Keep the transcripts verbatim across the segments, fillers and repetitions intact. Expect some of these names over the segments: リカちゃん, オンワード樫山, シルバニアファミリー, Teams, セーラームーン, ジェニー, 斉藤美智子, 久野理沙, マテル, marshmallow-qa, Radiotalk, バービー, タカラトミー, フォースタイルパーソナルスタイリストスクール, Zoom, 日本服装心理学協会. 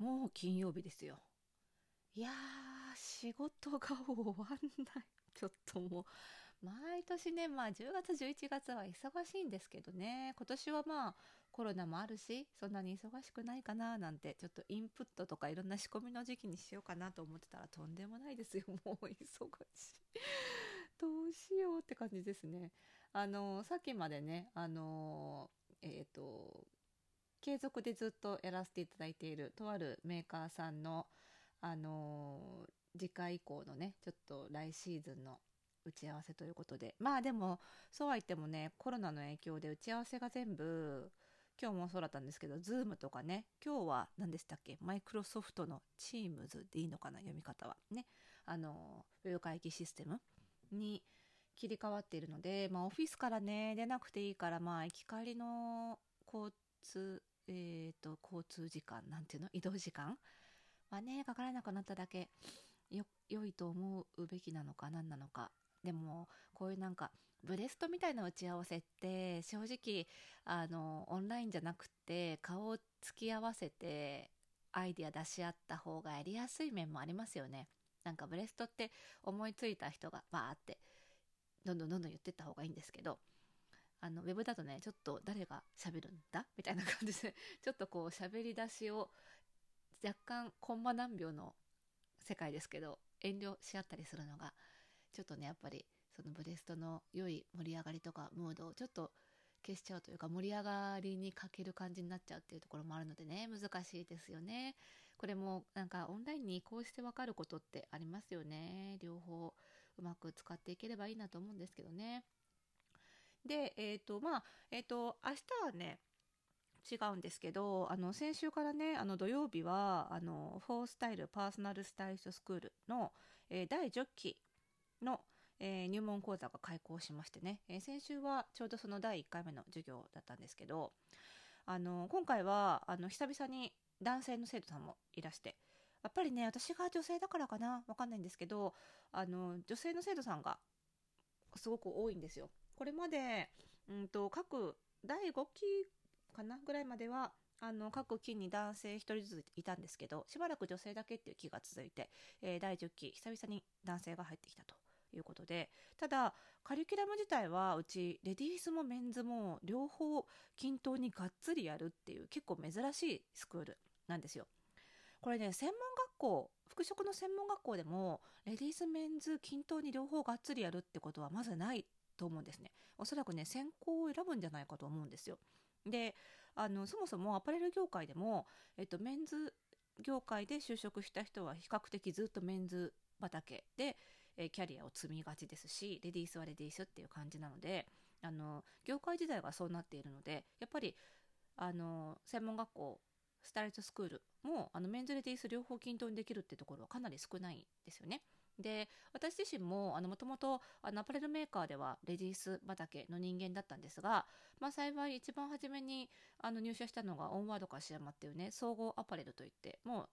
もう金曜日ですよ。いやー、仕事が終わんない。ちょっともう毎年ね、まあじゅうがつじゅういちがつは忙しいんですけどね、今年はまあコロナもあるしそんなに忙しくないかななんて、ちょっとインプットとかいろんな仕込みの時期にしようかなと思ってたら、とんでもないですよ。もう忙しいどうしようって感じですね。あのさっきまでね、あのえっと継続でずっとやらせていただいているとあるメーカーさんのあの次回以降のね、ちょっと来シーズンの打ち合わせということで、まあでもそうは言ってもね、コロナの影響で打ち合わせが全部、今日もそうだったんですけど、Zoom とかね、今日は何でしたっけ、マイクロソフトの Teams でいいのかな、読み方はね、あのウェブ会議システムに切り替わっているので、まあオフィスからね出なくていいから、まあ行き帰りの交通えっと交通時間なんていうの、移動時間はねかからなくなっただけ。よ良いと思うべきなのか何なのか。でもこういうなんかブレストみたいな打ち合わせって正直あのオンラインじゃなくて顔を突き合わせてアイデア出し合った方がやりやすい面もありますよね。なんかブレストって思いついた人がバーってどんどんどんどん言ってった方がいいんですけど、あのウェブだとね、ちょっと誰が喋るんだみたいな感じでちょっとこう喋り出しを若干コンマ何秒の世界ですけど遠慮し合ったりするのがちょっとね、やっぱりそのブレストの良い盛り上がりとかムードをちょっと消しちゃうというか、盛り上がりに欠ける感じになっちゃうっていうところもあるのでね、難しいですよね。これもなんかオンラインに移行して分かることってありますよね。両方うまく使っていければいいなと思うんですけどね。でえっとまあえっと明日はね違うんですけど、あの先週からね、あの土曜日はあのフォースタイルパーソナルスタイリストスクールの、えー、だいじゅっきの、えー、入門講座が開講しましてね、えー、先週はちょうどそのだいいっかいめの授業だったんですけど、あの今回はあの久々に男性の生徒さんもいらして、やっぱりね、私が女性だからかなわかんないんですけど、あの女性の生徒さんがすごく多いんですよ。これまでうんと各だいごきかなぐらいまではあの各期に男性ひとりずついたんですけど、しばらく女性だけっていう期が続いて、えー、だいじゅっき久々に男性が入ってきたということで、ただカリキュラム自体はうちレディースもメンズも両方均等にがっつりやるっていう結構珍しいスクールなんですよ。これね、専門学校、服飾の専門学校でもレディースメンズ均等に両方がっつりやるってことはまずないと思うんですね。おそらくね、専攻を選ぶんじゃないかと思うんですよ。であのそもそもアパレル業界でも、えっと、メンズ業界で就職した人は比較的ずっとメンズ畑で、えー、キャリアを積みがちですし、レディースはレディースっていう感じなので、あの業界自体がそうなっているので、やっぱりあの専門学校スタイリストスクールもあのメンズレディース両方均等にできるってところはかなり少ないんですよね。で私自身もあのもともとアパレルメーカーではレディース畑の人間だったんですが、まあ、幸い一番初めにあの入社したのがオンワード樫山っていうね、総合アパレルといってもう、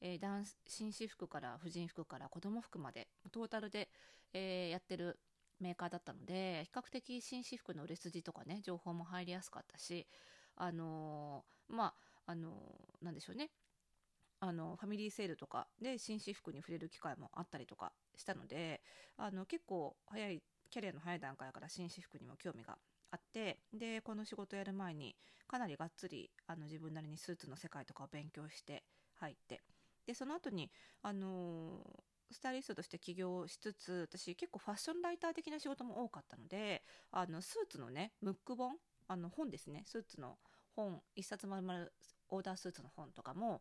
えー、男紳士服から婦人服から子供服までトータルで、えー、やってるメーカーだったので、比較的紳士服の売れ筋とかね情報も入りやすかったし、あのー、まああのー、なんでしょうね、あのファミリーセールとかで紳士服に触れる機会もあったりとかしたので、あの結構早いキャリアの早い段階から紳士服にも興味があって、でこの仕事やる前にかなりがっつりあの自分なりにスーツの世界とかを勉強して入って、でその後にあのースタイリストとして起業しつつ、私結構ファッションライター的な仕事も多かったので、あのスーツのねムック本、あの本ですね、スーツの本いっさつ丸々オーダースーツの本とかも、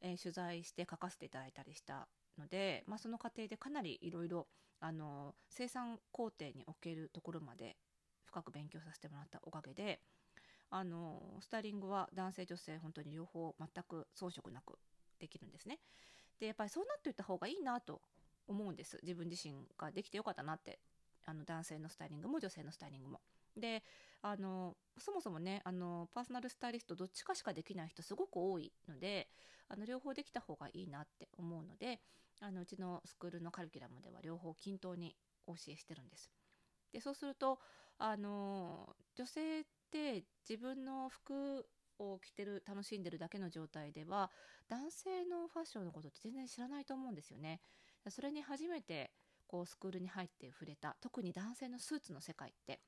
えー、取材して書かせていただいたりしたので、まあ、その過程でかなりいろいろ生産工程におけるところまで深く勉強させてもらったおかげで、あのスタイリングは男性女性本当に両方全く遜色なくできるんですね。でやっぱりそうなっていった方がいいなと思うんです。自分自身ができてよかったなって、あの男性のスタイリングも女性のスタイリングも。であのそもそもね、あのパーソナルスタイリストどっちかしかできない人すごく多いので、あの両方できた方がいいなって思うので、あのうちのスクールのカリキュラムでは両方均等にお教えしてるんです。でそうするとあの女性って自分の服を着てる楽しんでるだけの状態では男性のファッションのことって全然知らないと思うんですよね。それに初めてこうスクールに入って触れた、特に男性のスーツの世界って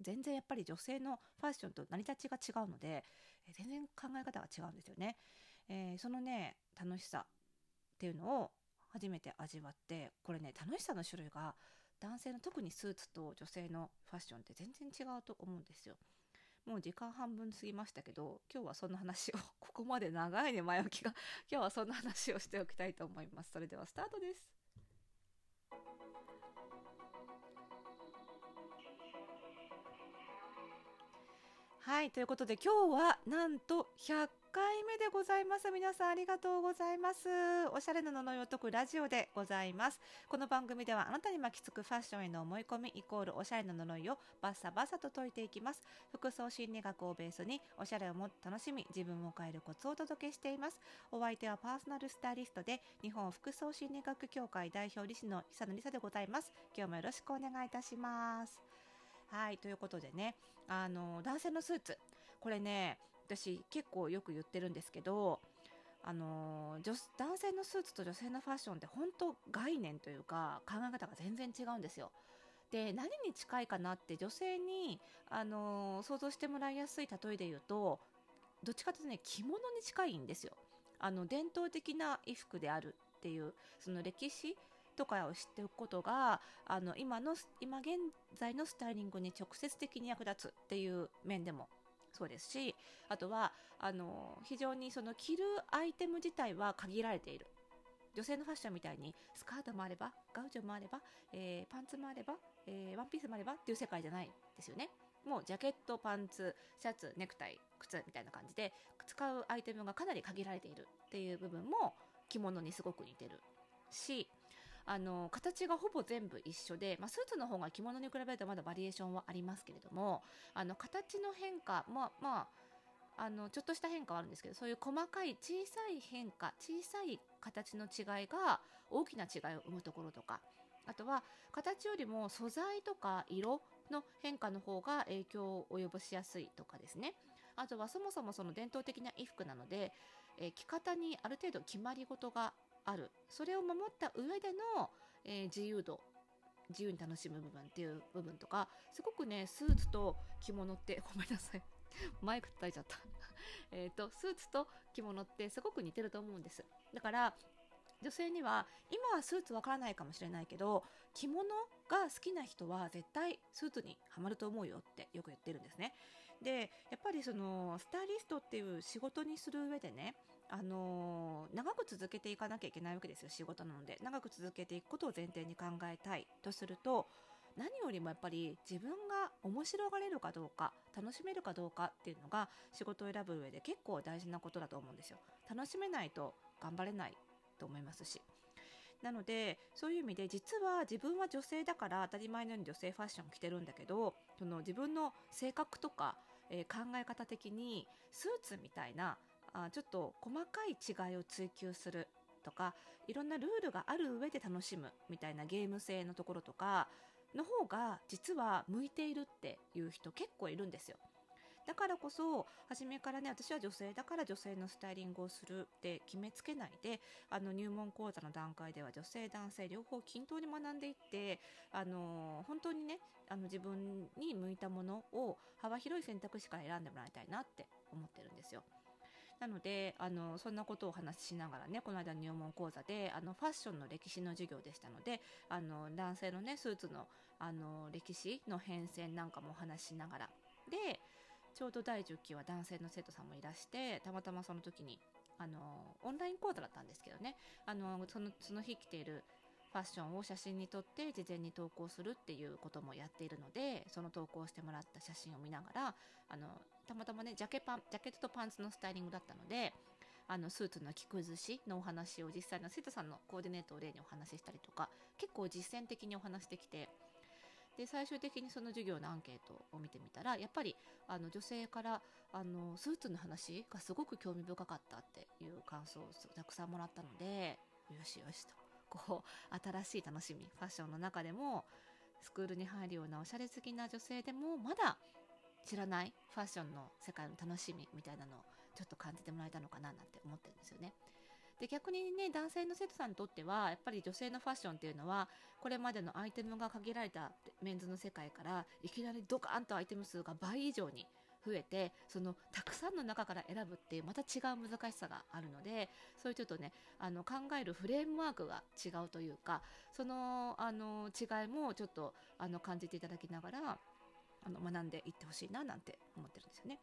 全然やっぱり女性のファッションと成り立ちが違うので全然考え方が違うんですよね、えー、そのね楽しさっていうのを初めて味わって、これね楽しさの種類が男性の特にスーツと女性のファッションって全然違うと思うんですよ。もう時間半分過ぎましたけど、今日はそんな話をここまで長いね前置きが今日はそんな話をしておきたいと思います。それではスタートです。はい、ということで今日はなんとひゃっかいめでございます。皆さんありがとうございます。おしゃれな呪いを解くラジオでございます。この番組ではあなたに巻きつくファッションへの思い込みイコールおしゃれな呪いをバッサバサと解いていきます。服装心理学をベースにおしゃれをもっと楽しみ、自分を変えるコツをお届けしています。お相手はパーソナルスタイリストで日本服装心理学協会代表理事の久野理沙でございます。今日もよろしくお願いいたします。はい、ということでね、あの男性のスーツ、これね私結構よく言ってるんですけど、あの女男性のスーツと女性のファッションって本当概念というか考え方が全然違うんですよ。で、何に近いかなって女性にあの想像してもらいやすい例えで言うと、どっちかというとね着物に近いんですよ。あの伝統的な衣服であるっていうその歴史とかを知っておくことがあの 今, の今現在のスタイリングに直接的に役立つっていう面でもそうですし、あとはあの非常にその着るアイテム自体は限られている。女性のファッションみたいにスカートもあればガウジョもあれば、えー、パンツもあれば、えー、ワンピースもあればっていう世界じゃないですよね。もうジャケット、パンツ、シャツ、ネクタイ、靴みたいな感じで使うアイテムがかなり限られているっていう部分も着物にすごく似てるし、あの形がほぼ全部一緒で、まあ、スーツの方が着物に比べるとまだバリエーションはありますけれども、あの形の変化、まあまあ、あのちょっとした変化はあるんですけど、そういう細かい小さい変化、小さい形の違いが大きな違いを生むところとか、あとは形よりも素材とか色の変化の方が影響を及ぼしやすいとかですね。あとはそもそもその伝統的な衣服なので、えー、着方にある程度決まり事がある、それを守った上での、えー、自由度、自由に楽しむ部分っていう部分とか、すごくねスーツと着物ってごめんなさいマイク叩いちゃったえとスーツと着物ってすごく似てると思うんです。だから女性には今はスーツわからないかもしれないけど、着物が好きな人は絶対スーツにはまると思うよってよく言ってるんですね。でやっぱりそのスタイリストっていう仕事にする上でね、あのー、長く続けていかなきゃいけないわけですよ。仕事なので長く続けていくことを前提に考えたいとすると、何よりもやっぱり自分が面白がれるかどうか、楽しめるかどうかっていうのが仕事を選ぶ上で結構大事なことだと思うんですよ。楽しめないと頑張れないと思いますし、なのでそういう意味で実は自分は女性だから当たり前のように女性ファッションを着てるんだけど、その自分の性格とか、えー、考え方的にスーツみたいなあちょっと細かい違いを追求するとか、いろんなルールがある上で楽しむみたいなゲーム性のところとかの方が実は向いているっていう人結構いるんですよ。だからこそ初めからね私は女性だから女性のスタイリングをするって決めつけないで、あの入門講座の段階では女性男性両方均等に学んでいって、あの本当にねあの自分に向いたものを幅広い選択肢から選んでもらいたいなって思ってるんですよ。なのであのそんなことをお話ししながらね、この間入門講座であのファッションの歴史の授業でしたので、あの男性のねスーツの、あの歴史の変遷なんかもお話ししながらで、ちょうどだいじゅっきは男性の生徒さんもいらして、たまたまその時にあのオンライン講座だったんですけどね、あのその、その日着ているファッションを写真に撮って事前に投稿するっていうこともやっているので、その投稿してもらった写真を見ながら、あのたまたまねジャケパン、ジャケットとパンツのスタイリングだったので、あのスーツの着崩しのお話を実際の生徒さんのコーディネートを例にお話ししたりとか、結構実践的にお話してきて、で最終的にその授業のアンケートを見てみたら、やっぱりあの女性からあのスーツの話がすごく興味深かったっていう感想をたくさんもらったので、よしよしと。こう新しい楽しみ、ファッションの中でもスクールに入るようなおしゃれ好きな女性でもまだ知らないファッションの世界の楽しみみたいなのをちょっと感じてもらえたのかななんて思ってるんですよね。で逆にね、男性の生徒さんにとってはやっぱり女性のファッションっていうのはこれまでのアイテムが限られたメンズの世界からいきなりドカーンとアイテム数が倍以上に増えて、そのたくさんの中から選ぶっていうまた違う難しさがあるので、そういうちょっとね、あの考えるフレームワークが違うというか、そのあの違いもちょっとあの感じていただきながらあの学んでいってほしいななんて思ってるんですよね。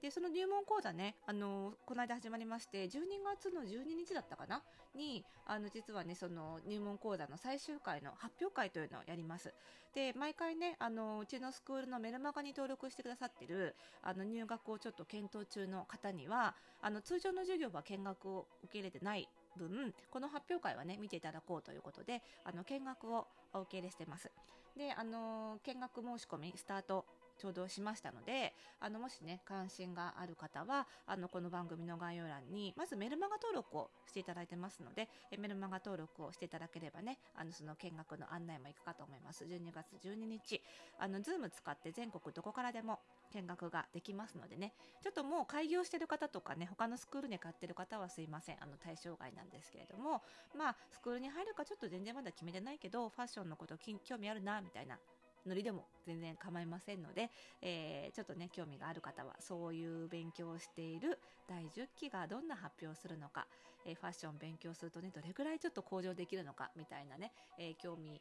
でその入門講座ね、あのこの間始まりまして、じゅうにがつのじゅうににちだったかなにあの実はね、その入門講座の最終回の発表会というのをやります。で毎回ね、あのうちのスクールのメルマガに登録してくださってるあの入学をちょっと検討中の方には、あの通常の授業は見学を受け入れてない分、この発表会はね見ていただこうということで、あの見学をお受け入れしてます。であの見学申し込みスタートちょうどしましたので、あのもしね関心がある方はあのこの番組の概要欄にまずメルマガ登録をしていただいてますので、メルマガ登録をしていただければね、あのその見学の案内も行くかと思います。じゅうにがつじゅうににちあの ズーム 使って全国どこからでも見学ができますのでね、ちょっともう開業してる方とかね、他のスクールに通ってる方はすいません、あの対象外なんですけれども、まあスクールに入るかちょっと全然まだ決めてないけどファッションのこと興味あるなみたいなノリでも全然構いませんので、えー、ちょっとね興味がある方はそういう勉強をしているだいじゅっきがどんな発表をするのか、えー、ファッション勉強するとねどれぐらいちょっと向上できるのかみたいなね、えー、興味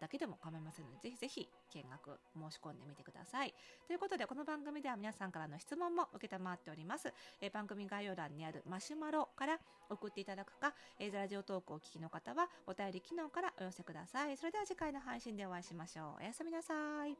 だけでも構いませんので、ぜひぜひ見学申し込んでみてください。ということでこの番組では皆さんからの質問も受けたまわっております。えー、番組概要欄にあるマシュマロから送っていただくか、えー、ラジオトークをお聞きの方はお便り機能からお寄せください。それでは次回の配信でお会いしましょう。おやすみなさい。